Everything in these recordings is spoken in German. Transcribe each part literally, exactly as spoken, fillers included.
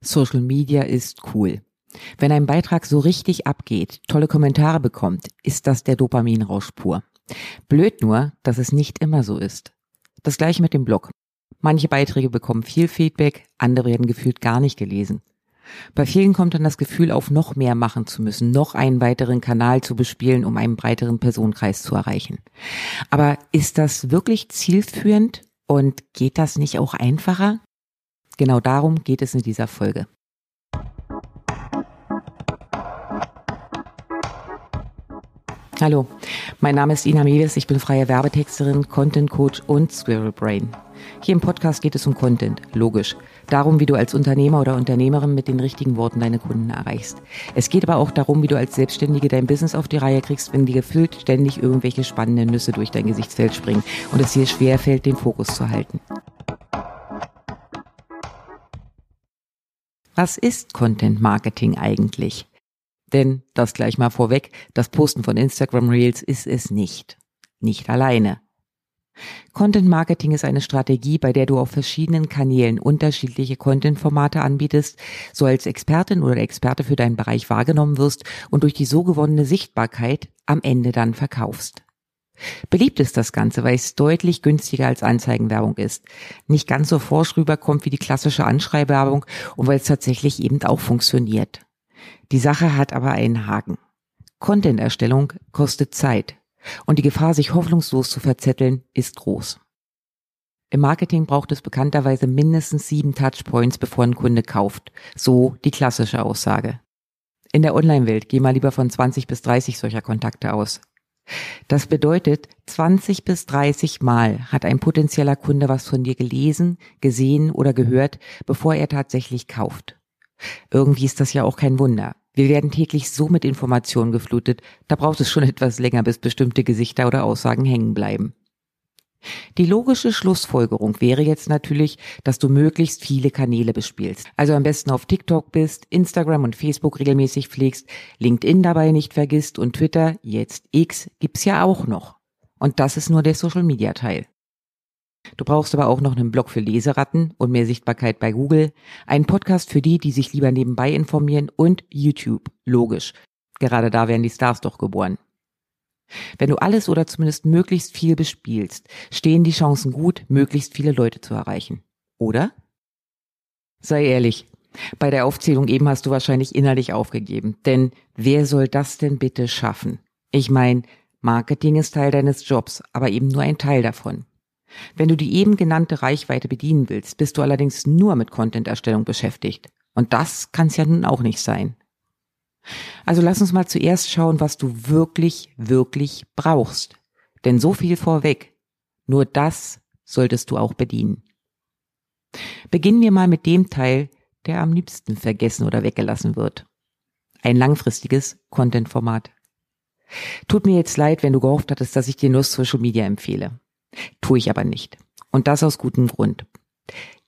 Social Media ist cool. Wenn ein Beitrag so richtig abgeht, tolle Kommentare bekommt, ist das der Dopaminrausch pur. Blöd nur, dass es nicht immer so ist. Das gleiche mit dem Blog. Manche Beiträge bekommen viel Feedback, andere werden gefühlt gar nicht gelesen. Bei vielen kommt dann das Gefühl auf, noch mehr machen zu müssen, noch einen weiteren Kanal zu bespielen, um einen breiteren Personenkreis zu erreichen. Aber ist das wirklich zielführend und geht das nicht auch einfacher? Genau darum geht es in dieser Folge. Hallo, mein Name ist Ina Mewes, ich bin freie Werbetexterin, Content Coach und Squirrel Brain. Hier im Podcast geht es um Content, logisch. Darum, wie du als Unternehmer oder Unternehmerin mit den richtigen Worten deine Kunden erreichst. Es geht aber auch darum, wie du als Selbstständige dein Business auf die Reihe kriegst, wenn dir gefühlt ständig irgendwelche spannenden Nüsse durch dein Gesichtsfeld springen und es dir schwerfällt, den Fokus zu halten. Was ist Content Marketing eigentlich? Denn, das gleich mal vorweg, das Posten von Instagram Reels ist es nicht. Nicht alleine. Content Marketing ist eine Strategie, bei der du auf verschiedenen Kanälen unterschiedliche Content-Formate anbietest, so als Expertin oder Experte für deinen Bereich wahrgenommen wirst und durch die so gewonnene Sichtbarkeit am Ende dann verkaufst. Beliebt ist das Ganze, weil es deutlich günstiger als Anzeigenwerbung ist, nicht ganz so forsch rüberkommt wie die klassische Anschreibwerbung und weil es tatsächlich eben auch funktioniert. Die Sache hat aber einen Haken. Content-Erstellung kostet Zeit und die Gefahr, sich hoffnungslos zu verzetteln, ist groß. Im Marketing braucht es bekannterweise mindestens sieben Touchpoints, bevor ein Kunde kauft. So die klassische Aussage. In der Online-Welt geh mal lieber von zwanzig bis dreißig solcher Kontakte aus. Das bedeutet, zwanzig bis dreißig Mal hat ein potenzieller Kunde was von dir gelesen, gesehen oder gehört, bevor er tatsächlich kauft. Irgendwie ist das ja auch kein Wunder. Wir werden täglich so mit Informationen geflutet, da braucht es schon etwas länger, bis bestimmte Gesichter oder Aussagen hängen bleiben. Die logische Schlussfolgerung wäre jetzt natürlich, dass du möglichst viele Kanäle bespielst. Also am besten auf TikTok bist, Instagram und Facebook regelmäßig pflegst, LinkedIn dabei nicht vergisst und Twitter, jetzt X, gibt's ja auch noch. Und das ist nur der Social-Media-Teil. Du brauchst aber auch noch einen Blog für Leseratten und mehr Sichtbarkeit bei Google, einen Podcast für die, die sich lieber nebenbei informieren und YouTube, logisch. Gerade da werden die Stars doch geboren. Wenn du alles oder zumindest möglichst viel bespielst, stehen die Chancen gut, möglichst viele Leute zu erreichen. Oder? Sei ehrlich, bei der Aufzählung eben hast du wahrscheinlich innerlich aufgegeben. Denn wer soll das denn bitte schaffen? Ich meine, Marketing ist Teil deines Jobs, aber eben nur ein Teil davon. Wenn du die eben genannte Reichweite bedienen willst, bist du allerdings nur mit Content-Erstellung beschäftigt. Und das kann's ja nun auch nicht sein. Also lass uns mal zuerst schauen, was du wirklich, wirklich brauchst. Denn so viel vorweg, nur das solltest du auch bedienen. Beginnen wir mal mit dem Teil, der am liebsten vergessen oder weggelassen wird. Ein langfristiges Content-Format. Tut mir jetzt leid, wenn du gehofft hattest, dass ich dir nur Social Media empfehle. Tue ich aber nicht. Und das aus gutem Grund.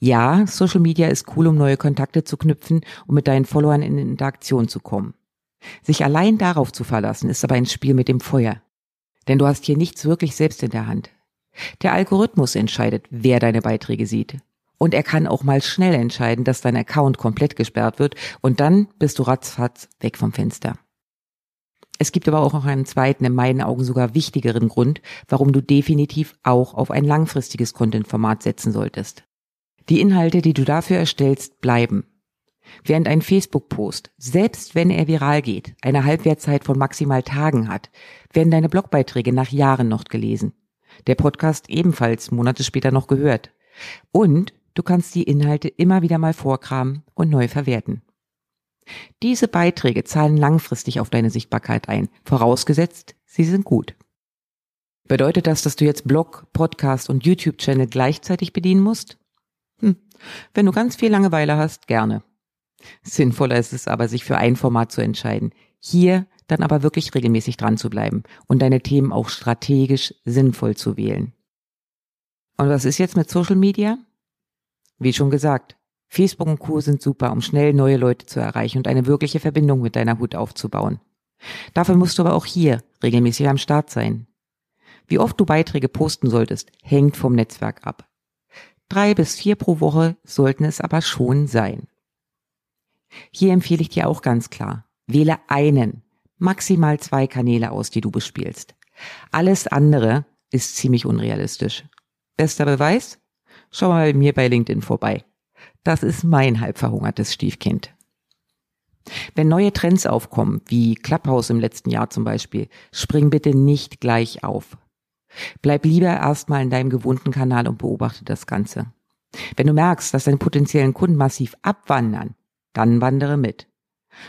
Ja, Social Media ist cool, um neue Kontakte zu knüpfen und mit deinen Followern in Interaktion zu kommen. Sich allein darauf zu verlassen, ist aber ein Spiel mit dem Feuer. Denn du hast hier nichts wirklich selbst in der Hand. Der Algorithmus entscheidet, wer deine Beiträge sieht. Und er kann auch mal schnell entscheiden, dass dein Account komplett gesperrt wird und dann bist du ratzfatz weg vom Fenster. Es gibt aber auch noch einen zweiten, in meinen Augen sogar wichtigeren Grund, warum du definitiv auch auf ein langfristiges Content-Format setzen solltest. Die Inhalte, die du dafür erstellst, bleiben. Während ein Facebook-Post, selbst wenn er viral geht, eine Halbwertszeit von maximal Tagen hat, werden deine Blogbeiträge nach Jahren noch gelesen. Der Podcast ebenfalls Monate später noch gehört. Und du kannst die Inhalte immer wieder mal vorkramen und neu verwerten. Diese Beiträge zahlen langfristig auf deine Sichtbarkeit ein, vorausgesetzt, sie sind gut. Bedeutet das, dass du jetzt Blog, Podcast und YouTube-Channel gleichzeitig bedienen musst? Hm. Wenn du ganz viel Langeweile hast, gerne. Sinnvoller ist es aber, sich für ein Format zu entscheiden, hier dann aber wirklich regelmäßig dran zu bleiben und deine Themen auch strategisch sinnvoll zu wählen. Und was ist jetzt mit Social Media? Wie schon gesagt, Facebook und Co. sind super, um schnell neue Leute zu erreichen und eine wirkliche Verbindung mit deiner Hut aufzubauen. Dafür musst du aber auch hier regelmäßig am Start sein. Wie oft du Beiträge posten solltest, hängt vom Netzwerk ab. Drei bis vier pro Woche sollten es aber schon sein. Hier empfehle ich dir auch ganz klar, wähle einen, maximal zwei Kanäle aus, die du bespielst. Alles andere ist ziemlich unrealistisch. Bester Beweis? Schau mal bei mir bei LinkedIn vorbei. Das ist mein halb verhungertes Stiefkind. Wenn neue Trends aufkommen, wie Clubhouse im letzten Jahr zum Beispiel, spring bitte nicht gleich auf. Bleib lieber erstmal in deinem gewohnten Kanal und beobachte das Ganze. Wenn du merkst, dass deine potenziellen Kunden massiv abwandern, dann wandere mit.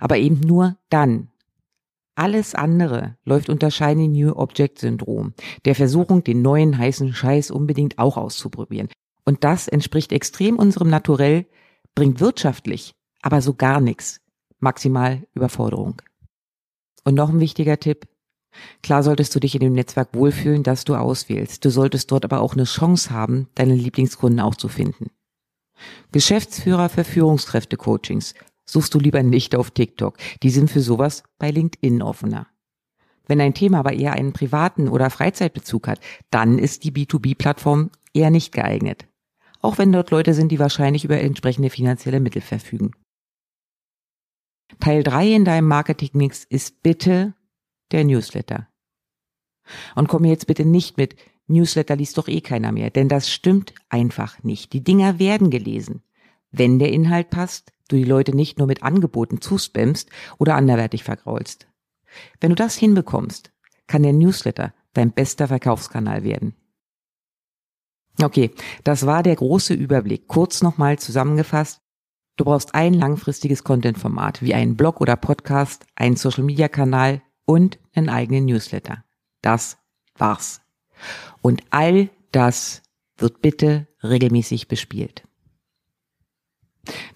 Aber eben nur dann. Alles andere läuft unter Shiny New Object Syndrom, der Versuchung, den neuen heißen Scheiß unbedingt auch auszuprobieren. Und das entspricht extrem unserem Naturell, bringt wirtschaftlich, aber so gar nichts. Maximal Überforderung. Und noch ein wichtiger Tipp. Klar solltest du dich in dem Netzwerk wohlfühlen, das du auswählst. Du solltest dort aber auch eine Chance haben, deine Lieblingskunden auch zu finden. Geschäftsführer für Führungskräfte-Coachings suchst du lieber nicht auf TikTok. Die sind für sowas bei LinkedIn offener. Wenn dein Thema aber eher einen privaten oder Freizeitbezug hat, dann ist die B zwei B Plattform eher nicht geeignet. Auch wenn dort Leute sind, die wahrscheinlich über entsprechende finanzielle Mittel verfügen. Teil drei in deinem Marketingmix ist bitte der Newsletter. Und komm mir jetzt bitte nicht mit, Newsletter liest doch eh keiner mehr, denn das stimmt einfach nicht. Die Dinger werden gelesen. Wenn der Inhalt passt, du die Leute nicht nur mit Angeboten zuspammst oder anderweitig vergraulst. Wenn du das hinbekommst, kann der Newsletter dein bester Verkaufskanal werden. Okay, das war der große Überblick. Kurz nochmal zusammengefasst. Du brauchst ein langfristiges Content-Format, wie einen Blog oder Podcast, einen Social-Media-Kanal und einen eigenen Newsletter. Das war's. Und all das wird bitte regelmäßig bespielt.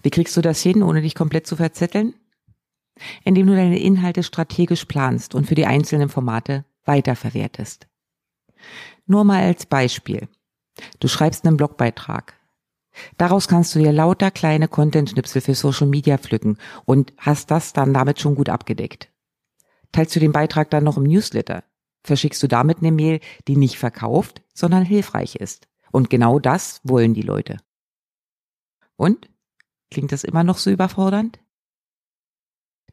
Wie kriegst du das hin, ohne dich komplett zu verzetteln? Indem du deine Inhalte strategisch planst und für die einzelnen Formate weiterverwertest. Nur mal als Beispiel. Du schreibst einen Blogbeitrag. Daraus kannst du dir lauter kleine Content-Schnipsel für Social Media pflücken und hast das dann damit schon gut abgedeckt. Teilst du den Beitrag dann noch im Newsletter, verschickst du damit eine Mail, die nicht verkauft, sondern hilfreich ist. Und genau das wollen die Leute. Und? Klingt das immer noch so überfordernd?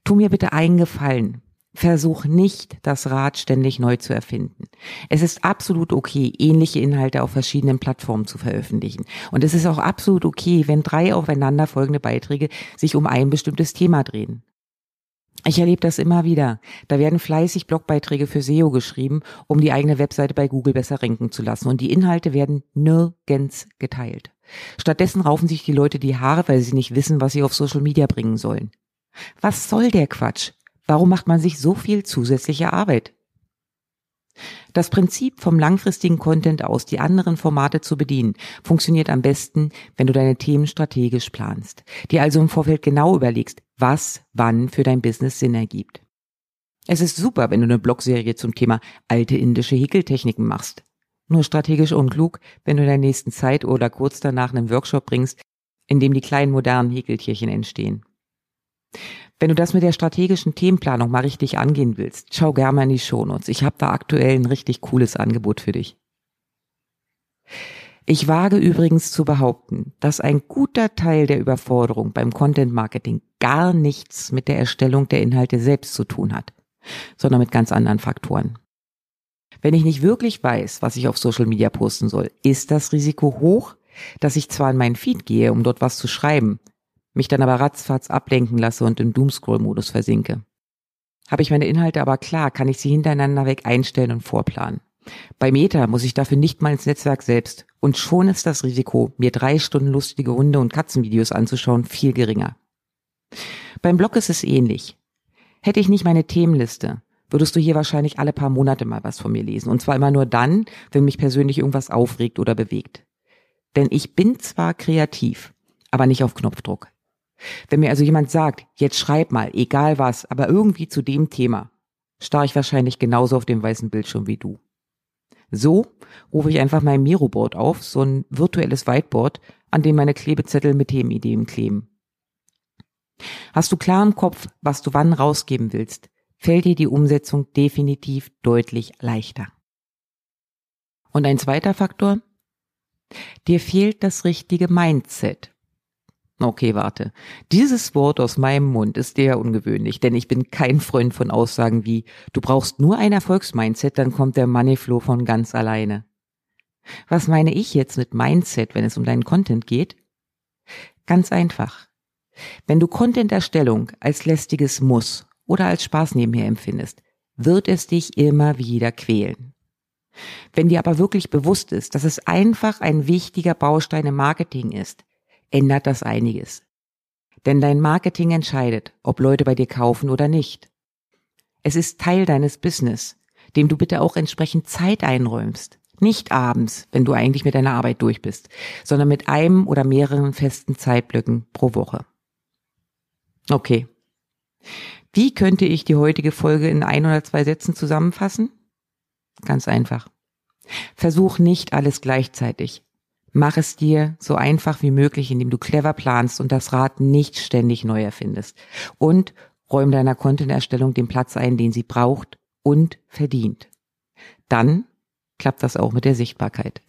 Tu mir bitte einen Gefallen. Versuch nicht, das Rad ständig neu zu erfinden. Es ist absolut okay, ähnliche Inhalte auf verschiedenen Plattformen zu veröffentlichen. Und es ist auch absolut okay, wenn drei aufeinanderfolgende Beiträge sich um ein bestimmtes Thema drehen. Ich erlebe das immer wieder. Da werden fleißig Blogbeiträge für S E O geschrieben, um die eigene Webseite bei Google besser ranken zu lassen. Und die Inhalte werden nirgends geteilt. Stattdessen raufen sich die Leute die Haare, weil sie nicht wissen, was sie auf Social Media bringen sollen. Was soll der Quatsch? Warum macht man sich so viel zusätzliche Arbeit? Das Prinzip vom langfristigen Content aus, die anderen Formate zu bedienen, funktioniert am besten, wenn du deine Themen strategisch planst, dir also im Vorfeld genau überlegst, was wann für dein Business Sinn ergibt. Es ist super, wenn du eine Blogserie zum Thema alte indische Häkeltechniken machst. Nur strategisch unklug, wenn du in der nächsten Zeit oder kurz danach einen Workshop bringst, in dem die kleinen modernen Häkeltierchen entstehen. Wenn du das mit der strategischen Themenplanung mal richtig angehen willst, schau gerne mal in die Shownotes. Ich habe da aktuell ein richtig cooles Angebot für dich. Ich wage übrigens zu behaupten, dass ein guter Teil der Überforderung beim Content Marketing gar nichts mit der Erstellung der Inhalte selbst zu tun hat, sondern mit ganz anderen Faktoren. Wenn ich nicht wirklich weiß, was ich auf Social Media posten soll, ist das Risiko hoch, dass ich zwar in meinen Feed gehe, um dort was zu schreiben, mich dann aber ratzfatz ablenken lasse und im Doomscroll-Modus versinke. Habe ich meine Inhalte aber klar, kann ich sie hintereinander weg einstellen und vorplanen. Bei Meta muss ich dafür nicht mal ins Netzwerk selbst und schon ist das Risiko, mir drei Stunden lustige Hunde- und Katzenvideos anzuschauen, viel geringer. Beim Blog ist es ähnlich. Hätte ich nicht meine Themenliste, würdest du hier wahrscheinlich alle paar Monate mal was von mir lesen und zwar immer nur dann, wenn mich persönlich irgendwas aufregt oder bewegt. Denn ich bin zwar kreativ, aber nicht auf Knopfdruck. Wenn mir also jemand sagt, jetzt schreib mal, egal was, aber irgendwie zu dem Thema, starre ich wahrscheinlich genauso auf dem weißen Bildschirm wie du. So rufe ich einfach mein Miro-Board auf, so ein virtuelles Whiteboard, an dem meine Klebezettel mit Themenideen kleben. Hast du klar im Kopf, was du wann rausgeben willst, fällt dir die Umsetzung definitiv deutlich leichter. Und ein zweiter Faktor? Dir fehlt das richtige Mindset. Okay, warte. Dieses Wort aus meinem Mund ist eher ungewöhnlich, denn ich bin kein Freund von Aussagen wie, du brauchst nur ein Erfolgsmindset, dann kommt der Moneyflow von ganz alleine. Was meine ich jetzt mit Mindset, wenn es um deinen Content geht? Ganz einfach. Wenn du Content-Erstellung als lästiges Muss oder als Spaß nebenher empfindest, wird es dich immer wieder quälen. Wenn dir aber wirklich bewusst ist, dass es einfach ein wichtiger Baustein im Marketing ist, ändert das einiges. Denn dein Marketing entscheidet, ob Leute bei dir kaufen oder nicht. Es ist Teil deines Business, dem du bitte auch entsprechend Zeit einräumst. Nicht abends, wenn du eigentlich mit deiner Arbeit durch bist, sondern mit einem oder mehreren festen Zeitblöcken pro Woche. Okay. Wie könnte ich die heutige Folge in ein oder zwei Sätzen zusammenfassen? Ganz einfach. Versuch nicht alles gleichzeitig. Mach es dir so einfach wie möglich, indem du clever planst und das Rad nicht ständig neu erfindest. Und räum deiner Content-Erstellung den Platz ein, den sie braucht und verdient. Dann klappt das auch mit der Sichtbarkeit.